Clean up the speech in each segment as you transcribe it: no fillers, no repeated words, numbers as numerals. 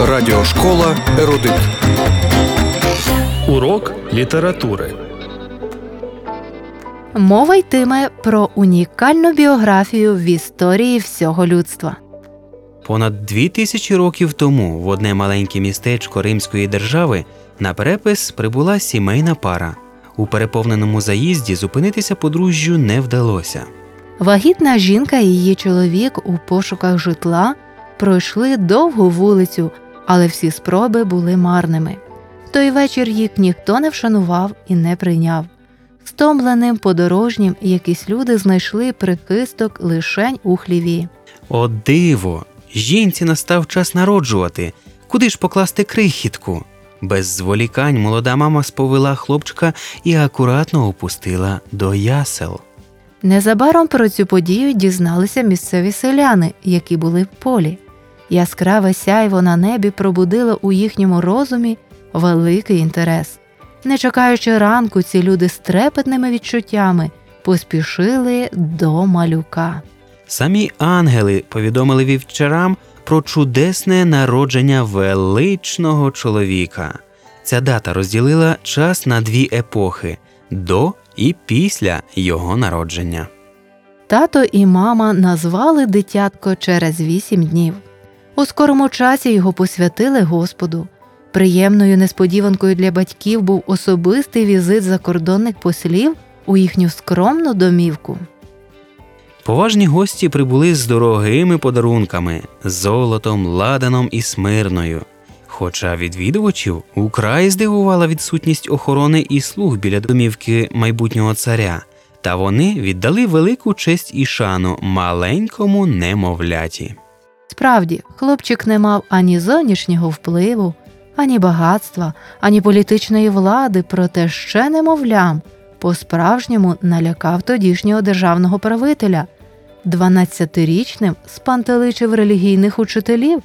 Радіошкола Ерудит. Урок літератури. Мова йтиме про унікальну біографію в історії всього людства. Понад 2000 років тому в одне маленьке містечко Римської держави на перепис прибула сімейна пара. У переповненому заїзді зупинитися подружжю не вдалося. Вагітна жінка і її чоловік у пошуках житла пройшли довгу вулицю, але всі спроби були марними. В той вечір їх ніхто не вшанував і не прийняв. Стомленим подорожнім якісь люди знайшли прихисток лишень у хліві. О диво! Жінці настав час народжувати. Куди ж покласти крихітку? Без зволікань молода мама сповила хлопчика і акуратно опустила до ясел. Незабаром про цю подію дізналися місцеві селяни, які були в полі. Яскраве сяйво на небі пробудило у їхньому розумі великий інтерес. Не чекаючи ранку, ці люди з трепетними відчуттями поспішили до малюка. Самі ангели повідомили вівчарам про чудесне народження величного чоловіка. Ця дата розділила час на дві епохи – до і після його народження. Тато і мама назвали дитятко через 8 днів. У скорому часі його посвятили Господу. Приємною несподіванкою для батьків був особистий візит закордонних послів у їхню скромну домівку. Поважні гості прибули з дорогими подарунками – золотом, ладаном і смирною. Хоча відвідувачів украй здивувала відсутність охорони і слуг біля домівки майбутнього царя, та вони віддали велику честь і шану маленькому немовляті. Справді, хлопчик не мав ані зовнішнього впливу, ані багатства, ані політичної влади, проте ще немовлям по-справжньому налякав тодішнього державного правителя – 12-річним спантеличив релігійних учителів.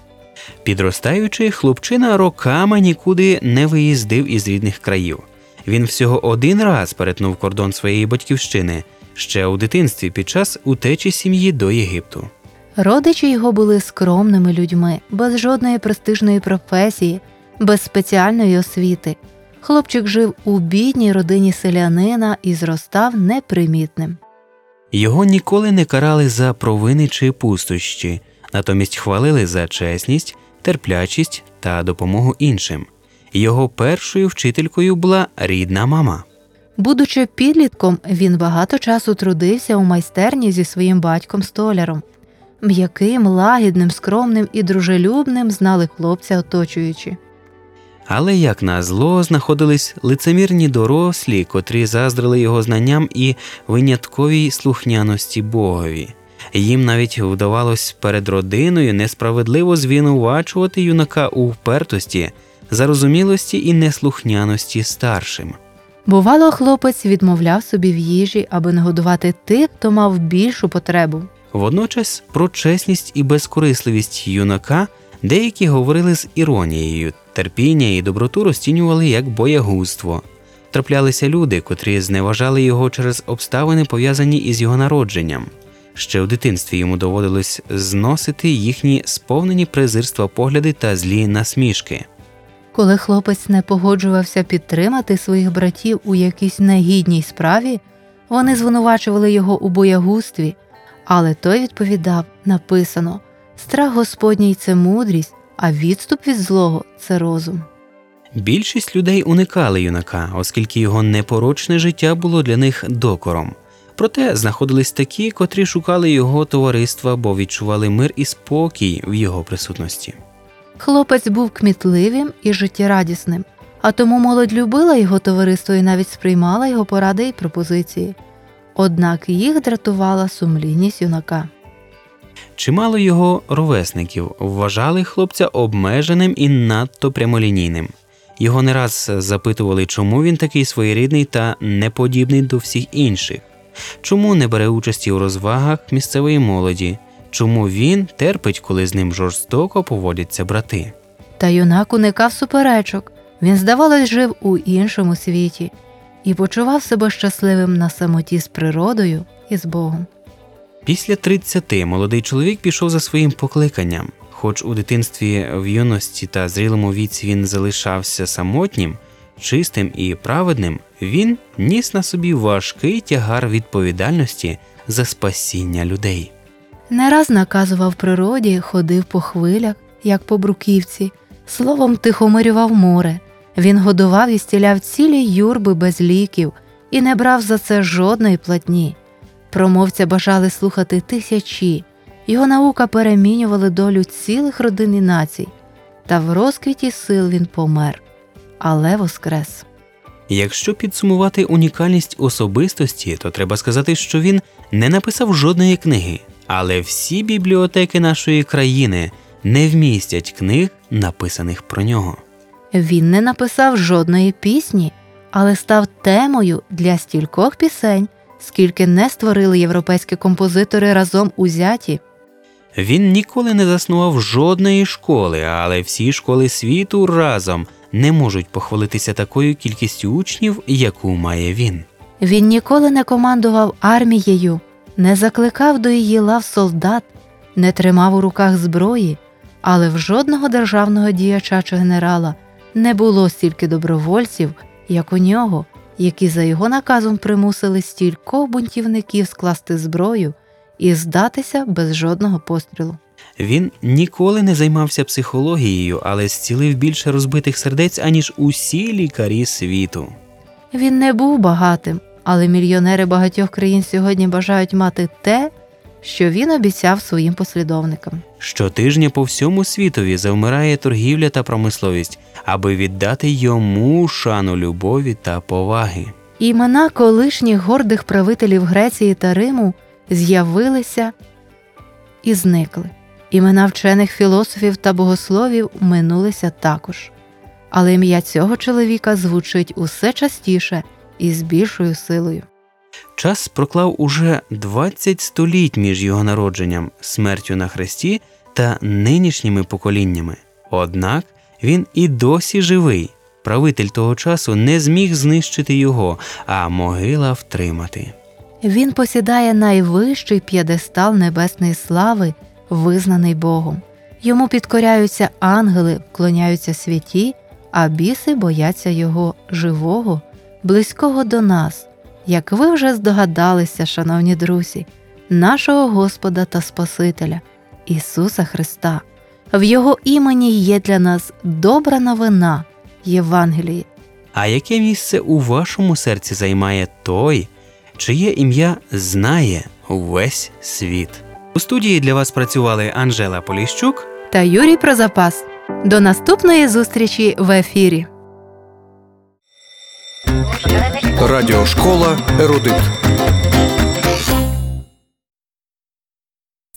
Підростаючи, хлопчина роками нікуди не виїздив із рідних країв. Він всього 1 раз перетнув кордон своєї батьківщини, ще у дитинстві під час утечі сім'ї до Єгипту. Родичі його були скромними людьми, без жодної престижної професії, без спеціальної освіти. Хлопчик жив у бідній родині селянина і зростав непримітним. Його ніколи не карали за провини чи пустощі, натомість хвалили за чесність, терплячість та допомогу іншим. Його першою вчителькою була рідна мама. Будучи підлітком, він багато часу трудився у майстерні зі своїм батьком-столяром. М'яким, лагідним, скромним і дружелюбним знали хлопця оточуючі. Але, як назло, знаходились лицемірні дорослі, котрі заздрили його знанням і винятковій слухняності Богові. Їм навіть вдавалось перед родиною несправедливо звинувачувати юнака у впертості, зарозумілості і неслухняності старшим. Бувало, хлопець відмовляв собі в їжі, аби нагодувати тих, хто мав більшу потребу. Водночас про чесність і безкорисливість юнака деякі говорили з іронією, терпіння і доброту розцінювали як боягузтво. Траплялися люди, котрі зневажали його через обставини, пов'язані із його народженням. Ще у дитинстві йому доводилось зносити їхні сповнені презирства погляди та злі насмішки. Коли хлопець не погоджувався підтримати своїх братів у якійсь негідній справі, вони звинувачували його у боягузтві, але той відповідав, написано: «Страх Господній – це мудрість, а відступ від злого – це розум». Більшість людей уникали юнака, оскільки його непорочне життя було для них докором. Проте знаходились такі, котрі шукали його товариства, бо відчували мир і спокій в його присутності. Хлопець був кмітливим і життєрадісним, а тому молодь любила його товариство і навіть сприймала його поради і пропозиції. Однак їх дратувала сумлінність юнака. Чимало його ровесників вважали хлопця обмеженим і надто прямолінійним. Його не раз запитували, чому він такий своєрідний та неподібний до всіх інших, чому не бере участі у розвагах місцевої молоді, чому він терпить, коли з ним жорстоко поводяться брати. Та юнак уникав суперечок, він, здавалось, жив у іншому світі. і почував себе щасливим на самоті з природою і з Богом. Після 30 молодий чоловік пішов за своїм покликанням. Хоч у дитинстві, в юності та зрілому віці він залишався самотнім, чистим і праведним, він ніс на собі важкий тягар відповідальності за спасіння людей. Не раз наказував природі, ходив по хвилях, як по бруківці, словом тихомирював море. Він годував і стіляв цілі юрби без ліків і не брав за це жодної платні. Промовця бажали слухати тисячі, його наука перемінювала долю цілих родин і націй, та в розквіті сил він помер, але воскрес. Якщо підсумувати унікальність особистості, то треба сказати, що він не написав жодної книги, але всі бібліотеки нашої країни не вмістять книг, написаних про нього. Він не написав жодної пісні, але став темою для стількох пісень, скільки не створили європейські композитори разом узяті. Він ніколи не заснував жодної школи, але всі школи світу разом не можуть похвалитися такою кількістю учнів, яку має він. Він ніколи не командував армією, не закликав до її лав солдат, не тримав у руках зброї, але в жодного державного діяча чи генерала не було стільки добровольців, як у нього, які за його наказом примусили стількох бунтівників скласти зброю і здатися без жодного пострілу. Він ніколи не займався психологією, але зцілив більше розбитих сердець, аніж усі лікарі світу. Він не був багатим, але мільйонери багатьох країн сьогодні бажають мати те, що він обіцяв своїм послідовникам. Щотижня по всьому світові завмирає торгівля та промисловість, аби віддати йому шану любові та поваги. Імена колишніх гордих правителів Греції та Риму з'явилися і зникли. Імена вчених філософів та богословів минулися також. Але ім'я цього чоловіка звучить усе частіше і з більшою силою. Час проклав уже 20 століть між його народженням, смертю на хресті та нинішніми поколіннями. Однак він і досі живий. Правитель того часу не зміг знищити його, а могила втримати. Він посідає найвищий п'єдестал небесної слави, визнаний Богом. Йому підкоряються ангели, вклоняються святі, а біси бояться його живого, близького до нас. Як ви вже здогадалися, шановні друзі, нашого Господа та Спасителя, Ісуса Христа. В Його імені є для нас добра новина Євангелії. А яке місце у вашому серці займає той, чиє ім'я знає увесь світ? У студії для вас працювали Анжела Поліщук та Юрій Прозапас. До наступної зустрічі в ефірі. Радіошкола Ерудит.